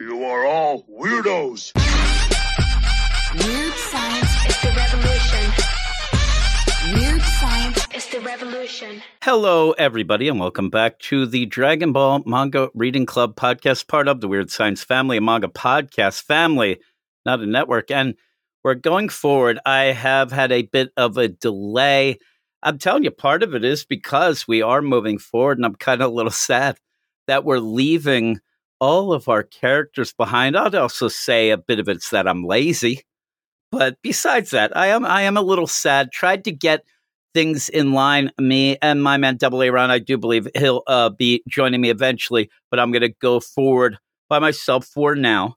You are all weirdos. Weird Science is the revolution. Weird Science is the revolution. Hello, everybody, and welcome back to the Dragon Ball Manga Reading Club podcast, part of the Weird Science family, a manga podcast family, not a network. And we're going forward. I have had a bit of a delay. I'm telling you, part of it is because we are moving forward, and I'm kind of a little sad that we're leaving all of our characters behind. I'd also say a bit of it's that I'm lazy. But besides that, I am a little sad. Tried to get things in line. Me and my man, Double A Ron, I do believe he'll be joining me eventually. But I'm going to go forward by myself for now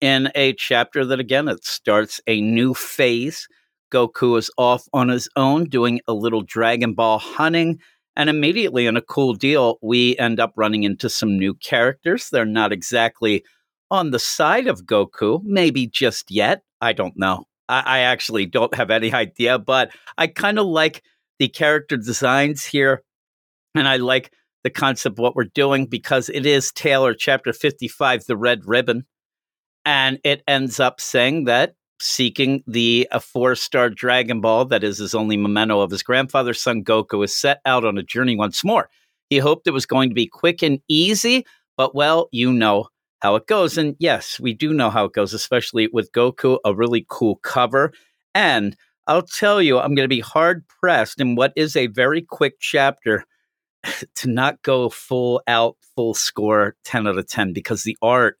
in a chapter that, again, it starts a new phase. Goku is off on his own doing a little Dragon Ball hunting. And immediately in a cool deal, we end up running into some new characters. They're not exactly on the side of Goku, maybe just yet. I don't know. I actually don't have any idea, but I kind of like the character designs here. And I like the concept of what we're doing because it is Taylor chapter 55, the Red Ribbon. And it ends up saying that seeking the four-star Dragon Ball that is his only memento of his grandfather, Son Goku, is set out on a journey once more. He hoped it was going to be quick and easy, but, well, you know how it goes. And yes, we do know how it goes, especially with Goku, a really cool cover. And I'll tell you, I'm going to be hard-pressed in what is a very quick chapter to not go full out, full score, 10 out of 10, because the art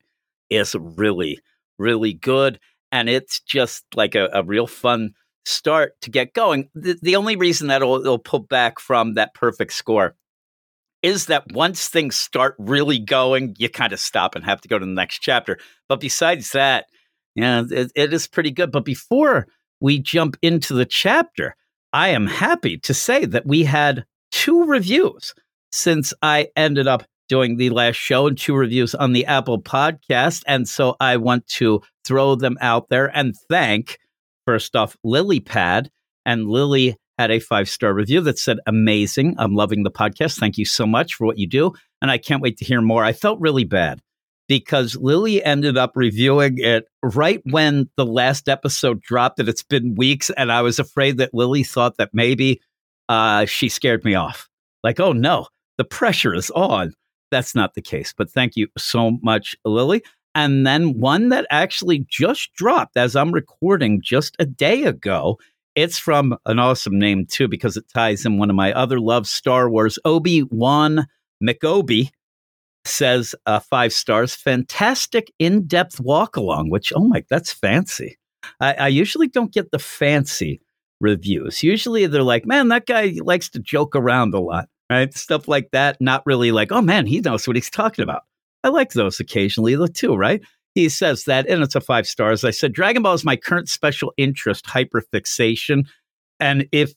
is really, really good. And it's just like a real fun start to get going. The only reason that it'll pull back from that perfect score is that once things start really going, you kind of stop and have to go to the next chapter. But besides that, yeah, it is pretty good. But before we jump into the chapter, I am happy to say that we had 2 reviews since I ended up doing the last show, and 2 reviews on the Apple podcast. And so I want to throw them out there and thank, first off, Lily Pad. And Lily had a 5-star review that said, amazing. I'm loving the podcast. Thank you so much for what you do. And I can't wait to hear more. I felt really bad because Lily ended up reviewing it right when the last episode dropped, and it's been weeks. And I was afraid that Lily thought that maybe she scared me off. Like, oh no, the pressure is on. That's not the case, but thank you so much, Lily. And then one that actually just dropped as I'm recording just a day ago. It's from an awesome name, too, because it ties in one of my other loves, Star Wars. Obi-Wan McObi says 5 stars. Fantastic in-depth walk-along, which, oh my, that's fancy. I usually don't get the fancy reviews. Usually they're like, man, that guy likes to joke around a lot. Right? Stuff like that. Not really like, oh, man, he knows what he's talking about. I like those occasionally, too, right? He says that, and it's a 5 stars. I said, Dragon Ball is my current special interest, hyperfixation. And if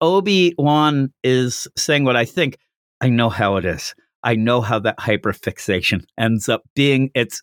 Obi-Wan is saying what I think, I know how it is. I know how that hyperfixation ends up being. It's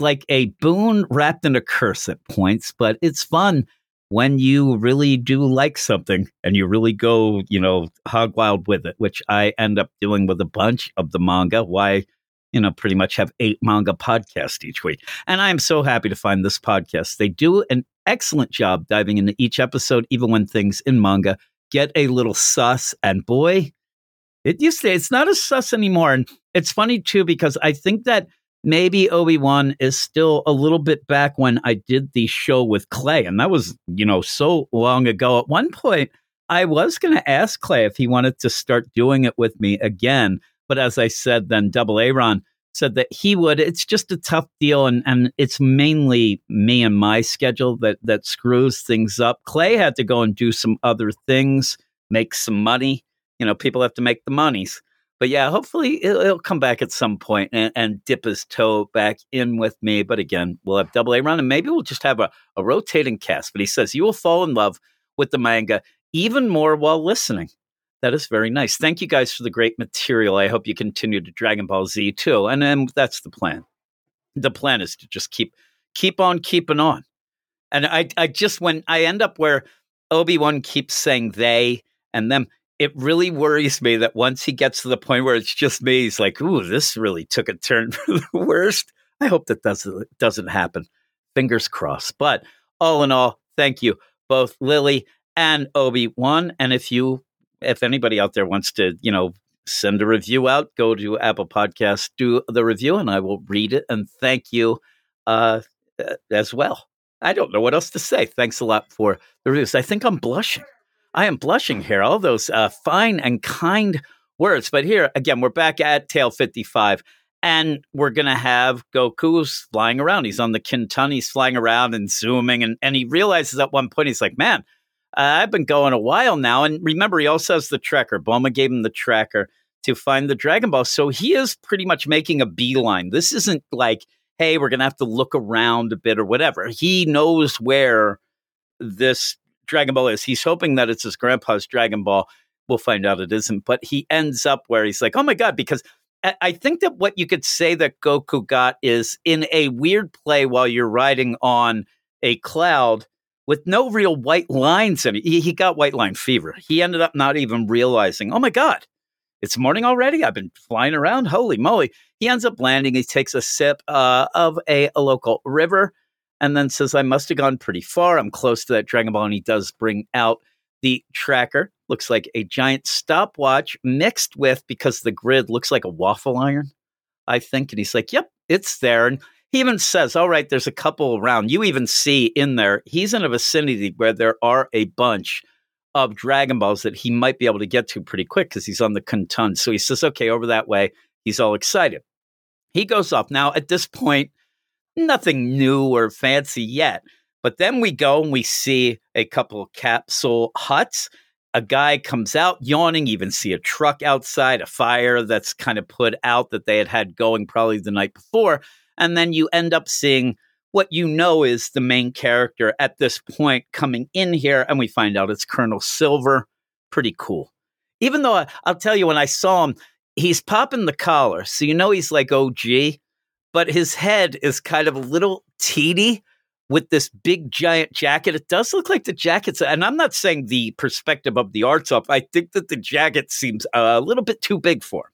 like a boon wrapped in a curse at points, but it's fun when you really do like something and you really go, you know, hog wild with it, which I end up doing with a bunch of the manga. Why, you know, pretty much have 8 manga podcasts each week. And I'm so happy to find this podcast. They do an excellent job diving into each episode, even when things in manga get a little sus. And boy, it used to, it's not as sus anymore. And it's funny, too, because I think that maybe Obi-Wan is still a little bit back when I did the show with Clay. And that was, you know, so long ago. At one point, I was going to ask Clay if he wanted to start doing it with me again. But as I said, then Double A Ron said that he would. It's just a tough deal. And it's mainly me and my schedule that screws things up. Clay had to go and do some other things, make some money. You know, people have to make the monies. But yeah, hopefully it'll come back at some point and dip his toe back in with me. But again, we'll have Double A Run, and maybe we'll just have a rotating cast. But he says, you will fall in love with the manga even more while listening. That is very nice. Thank you guys for the great material. I hope you continue to Dragon Ball Z too. And then that's the plan. The plan is to just keep on keeping on. And I just, when I end up where Obi-Wan keeps saying they and them, it really worries me that once he gets to the point where it's just me, he's like, ooh, this really took a turn for the worst. I hope that doesn't happen. Fingers crossed. But all in all, thank you, both Lily and Obi-Wan. And if anybody out there wants to, send a review out, go to Apple Podcasts, do the review, and I will read it. And thank you as well. I don't know what else to say. Thanks a lot for the reviews. I think I'm blushing. I am blushing here. All those fine and kind words. But here, again, we're back at Tale 55, and we're going to have Goku's flying around. He's on the Kinto'un. He's flying around and zooming, and he realizes at one point, he's like, man, I've been going a while now. And remember, he also has the tracker. Bulma gave him the tracker to find the Dragon Ball. So he is pretty much making a beeline. This isn't like, hey, we're going to have to look around a bit or whatever. He knows where this Dragon Ball is. He's hoping that it's his grandpa's Dragon Ball. We'll find out it isn't. But he ends up where he's like, oh, my God, because I think that what you could say that Goku got is in a weird play while you're riding on a cloud with no real white lines in it. He got white line fever. He ended up not even realizing, oh, my God, it's morning already. I've been flying around. Holy moly. He ends up landing. He takes a sip of a local river and then says, I must have gone pretty far. I'm close to that Dragon Ball. And he does bring out the tracker. Looks like a giant stopwatch mixed with, because the grid looks like a waffle iron, I think. And he's like, yep, it's there. And he even says, all right, there's a couple around. You even see in there, he's in a vicinity where there are a bunch of Dragon Balls that he might be able to get to pretty quick because he's on the Kinto'un. So he says, okay, over that way. He's all excited. He goes off. Now, at this point, nothing new or fancy yet. But then we go and we see a couple of capsule huts. A guy comes out yawning. You even see a truck outside, a fire that's kind of put out that they had going probably the night before. And then you end up seeing what is the main character at this point coming in here. And we find out it's Colonel Silver. Pretty cool. Even though I'll tell you, when I saw him, he's popping the collar. So, he's like OG, but his head is kind of a little teedy with this big giant jacket. It does look like the jacket's, and I'm not saying the perspective of the art's off. I think that the jacket seems a little bit too big for him.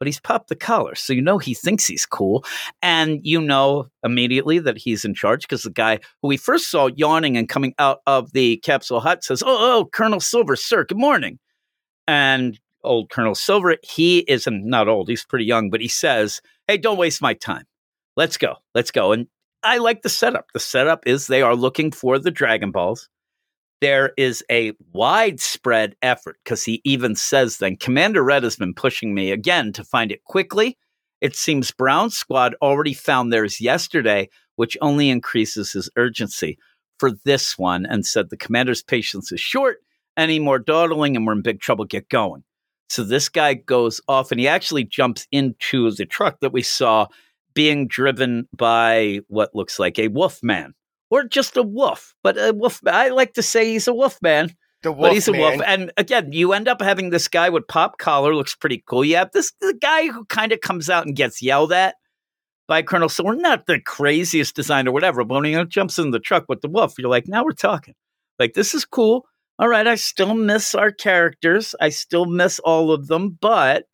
But he's popped the collar, so he thinks he's cool. And immediately that he's in charge, because the guy who we first saw yawning and coming out of the capsule hut says, oh, Colonel Silver, sir, good morning. And old Colonel Silver, he isn't not old, he's pretty young, but he says, hey, don't waste my time. Let's go. And I like the setup. The setup is they are looking for the Dragon Balls. There is a widespread effort, because he even says then, Commander Red has been pushing me again to find it quickly. It seems Brown Squad already found theirs yesterday, which only increases his urgency for this one, and said the commander's patience is short. Any more dawdling and we're in big trouble. Get going. So this guy goes off, and he actually jumps into the truck that we saw being driven by what looks like a wolf man. Or just a wolf, but a wolf. I like to say he's a wolf man. Wolf. And again, you end up having this guy with pop collar, looks pretty cool. You have the guy who kind of comes out and gets yelled at by Colonel. So we're not the craziest design or whatever. But when he jumps in the truck with the wolf, you're like, now we're talking. Like, this is cool. All right, I still miss our characters. I still miss all of them. But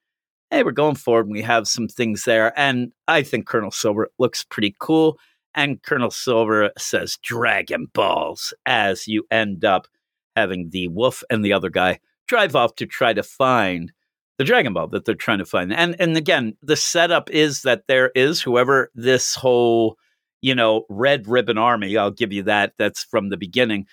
hey, we're going forward, and we have some things there. And I think Colonel Silver looks pretty cool. And Colonel Silver says Dragon Balls, as you end up having the wolf and the other guy drive off to try to find the Dragon Ball that they're trying to find. And again, the setup is that there is whoever this whole, Red Ribbon Army, I'll give you that, that's from the beginning.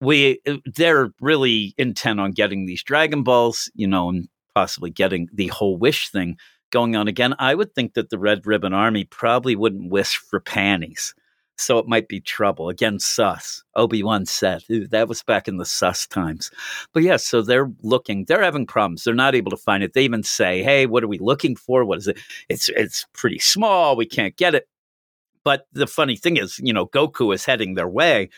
They're really intent on getting these Dragon Balls, and possibly getting the whole wish thing going on again. I would think that the Red Ribbon Army probably wouldn't wish for panties. So it might be trouble. Again, sus. Obi-Wan said. That was back in the sus times. But yeah, so they're looking. They're having problems. They're not able to find it. They even say, hey, what are we looking for? What is it? It's pretty small. We can't get it. But the funny thing is, Goku is heading their way.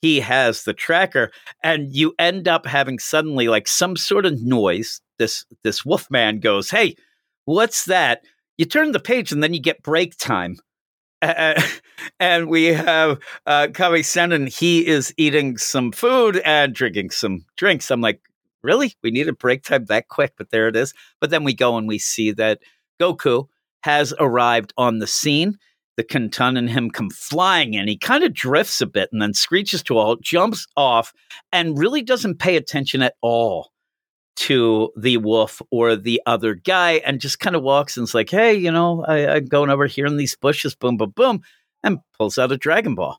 He has the tracker. And you end up having suddenly like some sort of noise. This wolf man goes, hey, what's that? You turn the page and then you get break time. And we have Kami Sen, and he is eating some food and drinking some drinks. I'm like, really? We need a break time that quick? But there it is. But then we go and we see that Goku has arrived on the scene. the Kinto'un and him come flying in. He kind of drifts a bit and then screeches to a halt, jumps off, and really doesn't pay attention at all to the wolf or the other guy, and just kind of walks and is like, hey, you know, I'm going over here in these bushes, boom, boom, boom, and pulls out a Dragon Ball.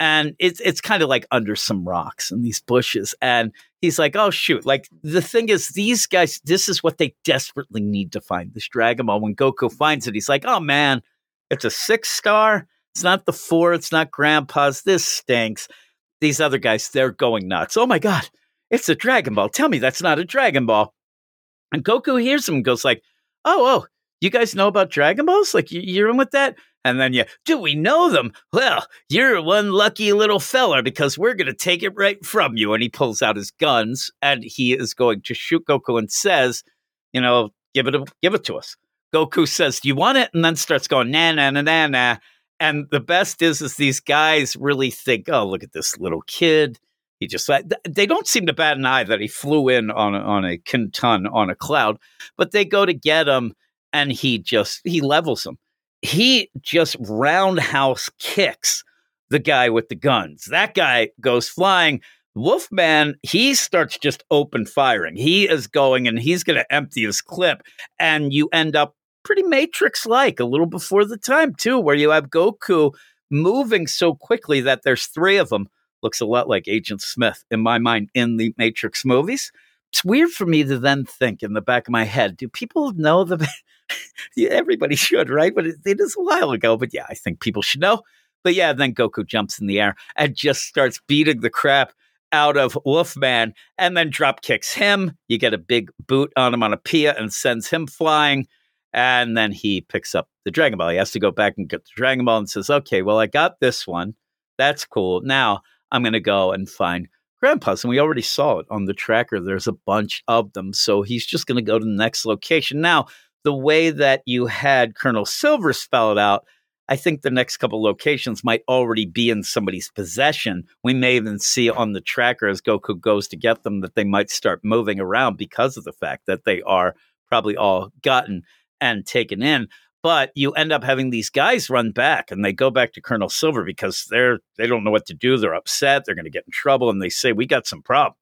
And it's kind of like under some rocks in these bushes. And he's like, oh, shoot. Like, the thing is, these guys, this is what they desperately need to find, this Dragon Ball. When Goku finds it, he's like, oh, man, it's a 6-star. It's not the 4. It's not Grandpa's. This stinks. These other guys, they're going nuts. Oh, my God, it's a Dragon Ball. Tell me that's not a Dragon Ball. And Goku hears him and goes like, oh, you guys know about Dragon Balls? Like, you're in with that? And then do we know them? Well, you're one lucky little fella because we're going to take it right from you. And he pulls out his guns and he is going to shoot Goku and says, you know, give it to us. Goku says, do you want it? And then starts going, nah, nah, nah, nah, nah. And the best is these guys really think, oh, look at this little kid. He just, they don't seem to bat an eye that he flew in on a Kinto'un on a cloud, but they go to get him and he levels him. He just roundhouse kicks the guy with the guns. That guy goes flying. Wolfman, he starts just open firing. He is going and he's going to empty his clip. And you end up pretty Matrix-like a little before the time, too, where you have Goku moving so quickly that there's 3 of them. Looks a lot like Agent Smith, in my mind, in the Matrix movies. It's weird for me to then think in the back of my head, do people know the... Yeah, everybody should, right? But it is a while ago. But yeah, I think people should know. But yeah, then Goku jumps in the air and just starts beating the crap out of Wolfman and then drop kicks him. You get a big boot on him on a Pia and sends him flying. And then he picks up the Dragon Ball. He has to go back and get the Dragon Ball and says, okay, well, I got this one. That's cool. Now I'm going to go and find Grandpa's. And we already saw it on the tracker. There's a bunch of them. So he's just going to go to the next location. Now, the way that you had Colonel Silver spelled out, I think the next couple locations might already be in somebody's possession. We may even see on the tracker as Goku goes to get them that they might start moving around because of the fact that they are probably all gotten and taken in. But you end up having these guys run back and they go back to Colonel Silver because they don't know what to do. They're upset. They're going to get in trouble. And they say, we got some problems.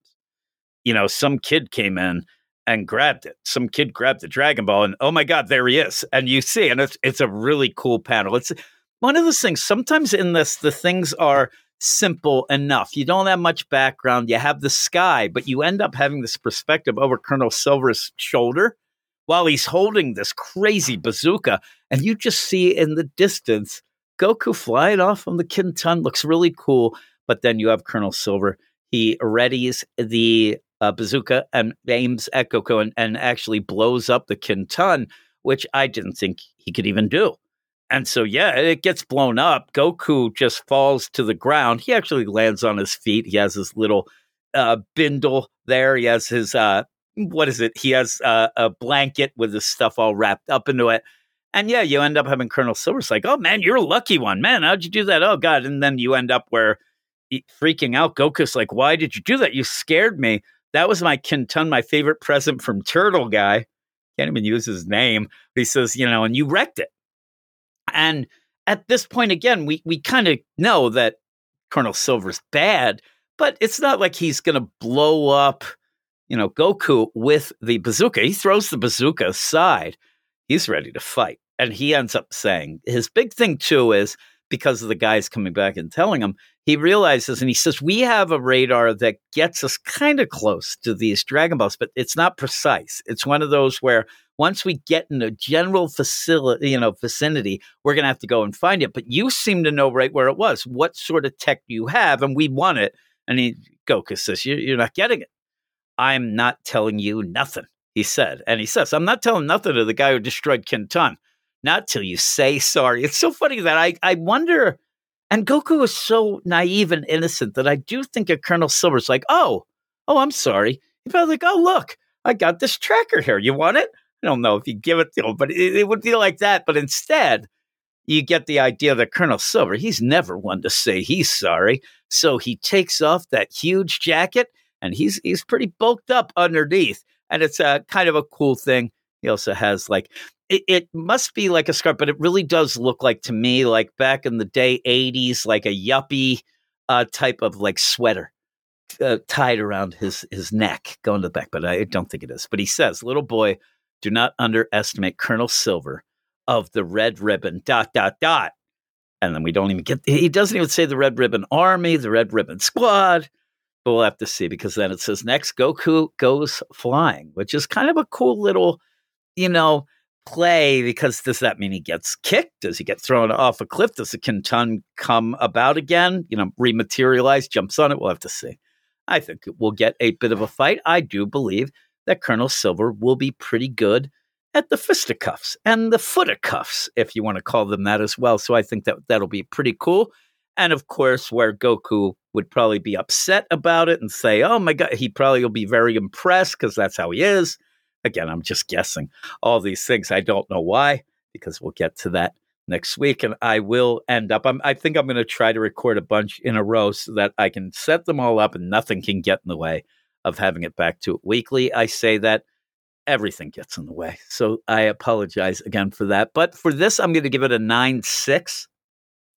You know, some kid came in and grabbed it. Some kid grabbed the Dragon Ball and, oh my God, there he is. And you see, and it's a really cool panel. It's one of those things. Sometimes in this, the things are simple enough. You don't have much background. You have the sky, but you end up having this perspective over Colonel Silver's shoulder while he's holding this crazy bazooka. And you just see in the distance, Goku flying off on the Kinto'un, looks really cool. But then you have Colonel Silver. He readies the bazooka and aims at Goku and actually blows up the Kinto'un, which I didn't think he could even do. And so, yeah, it gets blown up. Goku just falls to the ground. He actually lands on his feet. He has his little bindle there. He has his, what is it? He has a blanket with his stuff all wrapped up into it. And yeah, you end up having Colonel Silver's like, oh man, you're a lucky one, man. How'd you do that? Oh God. And then you end up where freaking out. Goku's like, why did you do that? You scared me. That was my Kinto'un, my favorite present from Turtle Guy. Can't even use his name. He says, you know, and you wrecked it. And at this point, again, we kind of know that Colonel Silver's bad, but it's not like he's going to blow up, you know, Goku with the bazooka. He throws the bazooka aside. He's ready to fight. And he ends up saying his big thing, too, is because of the guys coming back and telling him, he realizes and he says, we have a radar that gets us kind of close to these Dragon Balls, but it's not precise. It's one of those where once we get in a general facility, you know, vicinity, we're going to have to go and find it. But you seem to know right where it was. What sort of tech do you have? And we want it. And Goku says, you're not getting it. I'm not telling you nothing, he said. And he says, I'm not telling nothing to the guy who destroyed Kinto'un. Not till you say sorry. It's so funny that I wonder, and Goku is so naive and innocent that I do think of Colonel Silver's like, oh, I'm sorry. He's probably like, oh, look, I got this tracker here. You want it? I don't know if you give it to him, but it would be like that. But instead, you get the idea that Colonel Silver, he's never one to say he's sorry. So he takes off that huge jacket, and he's pretty bulked up underneath. And it's a kind of a cool thing. He also has like it must be like a scarf, but it really does look like, to me, like back in the day, 80s, like a yuppie type of like sweater tied around his neck going to the back. But I don't think it is. But he says, little boy, do not underestimate Colonel Silver of the Red Ribbon, ... And then we don't even get, he doesn't even say the Red Ribbon Army, the Red Ribbon Squad. But we'll have to see, because then it says next, Goku goes flying, which is kind of a cool little, play, because does that mean he gets kicked? Does he get thrown off a cliff? Does the Kinto'un come about again? Rematerialize, jumps on it. We'll have to see. I think we'll get a bit of a fight. I do believe that Colonel Silver will be pretty good at the fisticuffs and the footicuffs, if you want to call them that as well. So I think that that'll be pretty cool. And of course, where Goku would probably be upset about it and say, oh my God, he probably will be very impressed, because that's how he is. Again, I'm just guessing all these things. I don't know why, because we'll get to that next week. And I will end up, I think I'm going to try to record a bunch in a row so that I can set them all up and nothing can get in the way of having it back to it weekly. I say that everything gets in the way. So I apologize again for that. But for this, I'm going to give it a 9.6.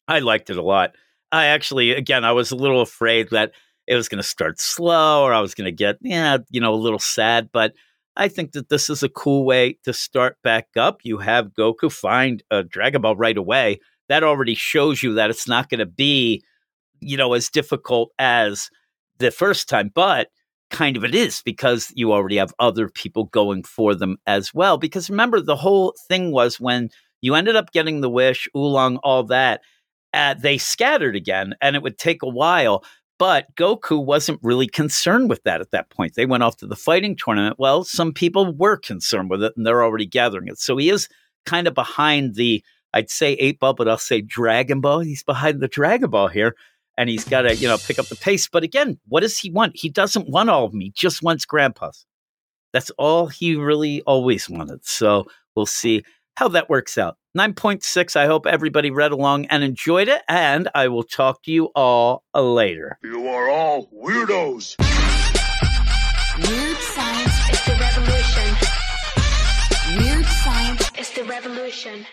I liked it a lot. I actually, again, I was a little afraid that it was going to start slow, or I was going to get, a little sad, but I think that this is a cool way to start back up. You have Goku find a Dragon Ball right away. That already shows you that it's not going to be, as difficult as the first time, but kind of it is, because you already have other people going for them as well. Because remember, the whole thing was when you ended up getting the wish, Oolong, all that, they scattered again, and it would take a while. But Goku wasn't really concerned with that at that point. They went off to the fighting tournament. Well, some people were concerned with it, and they're already gathering it. So he is kind of behind the, I'd say 8 Ball, but I'll say Dragon Ball. He's behind the Dragon Ball here, and he's got to, pick up the pace. But again, what does he want? He doesn't want all of them. He just wants Grandpa's. That's all he really always wanted. So we'll see how that works out. 9.6. I hope everybody read along and enjoyed it, and I will talk to you all later. You are all weirdos. Weird science is the revolution. Weird science is the revolution.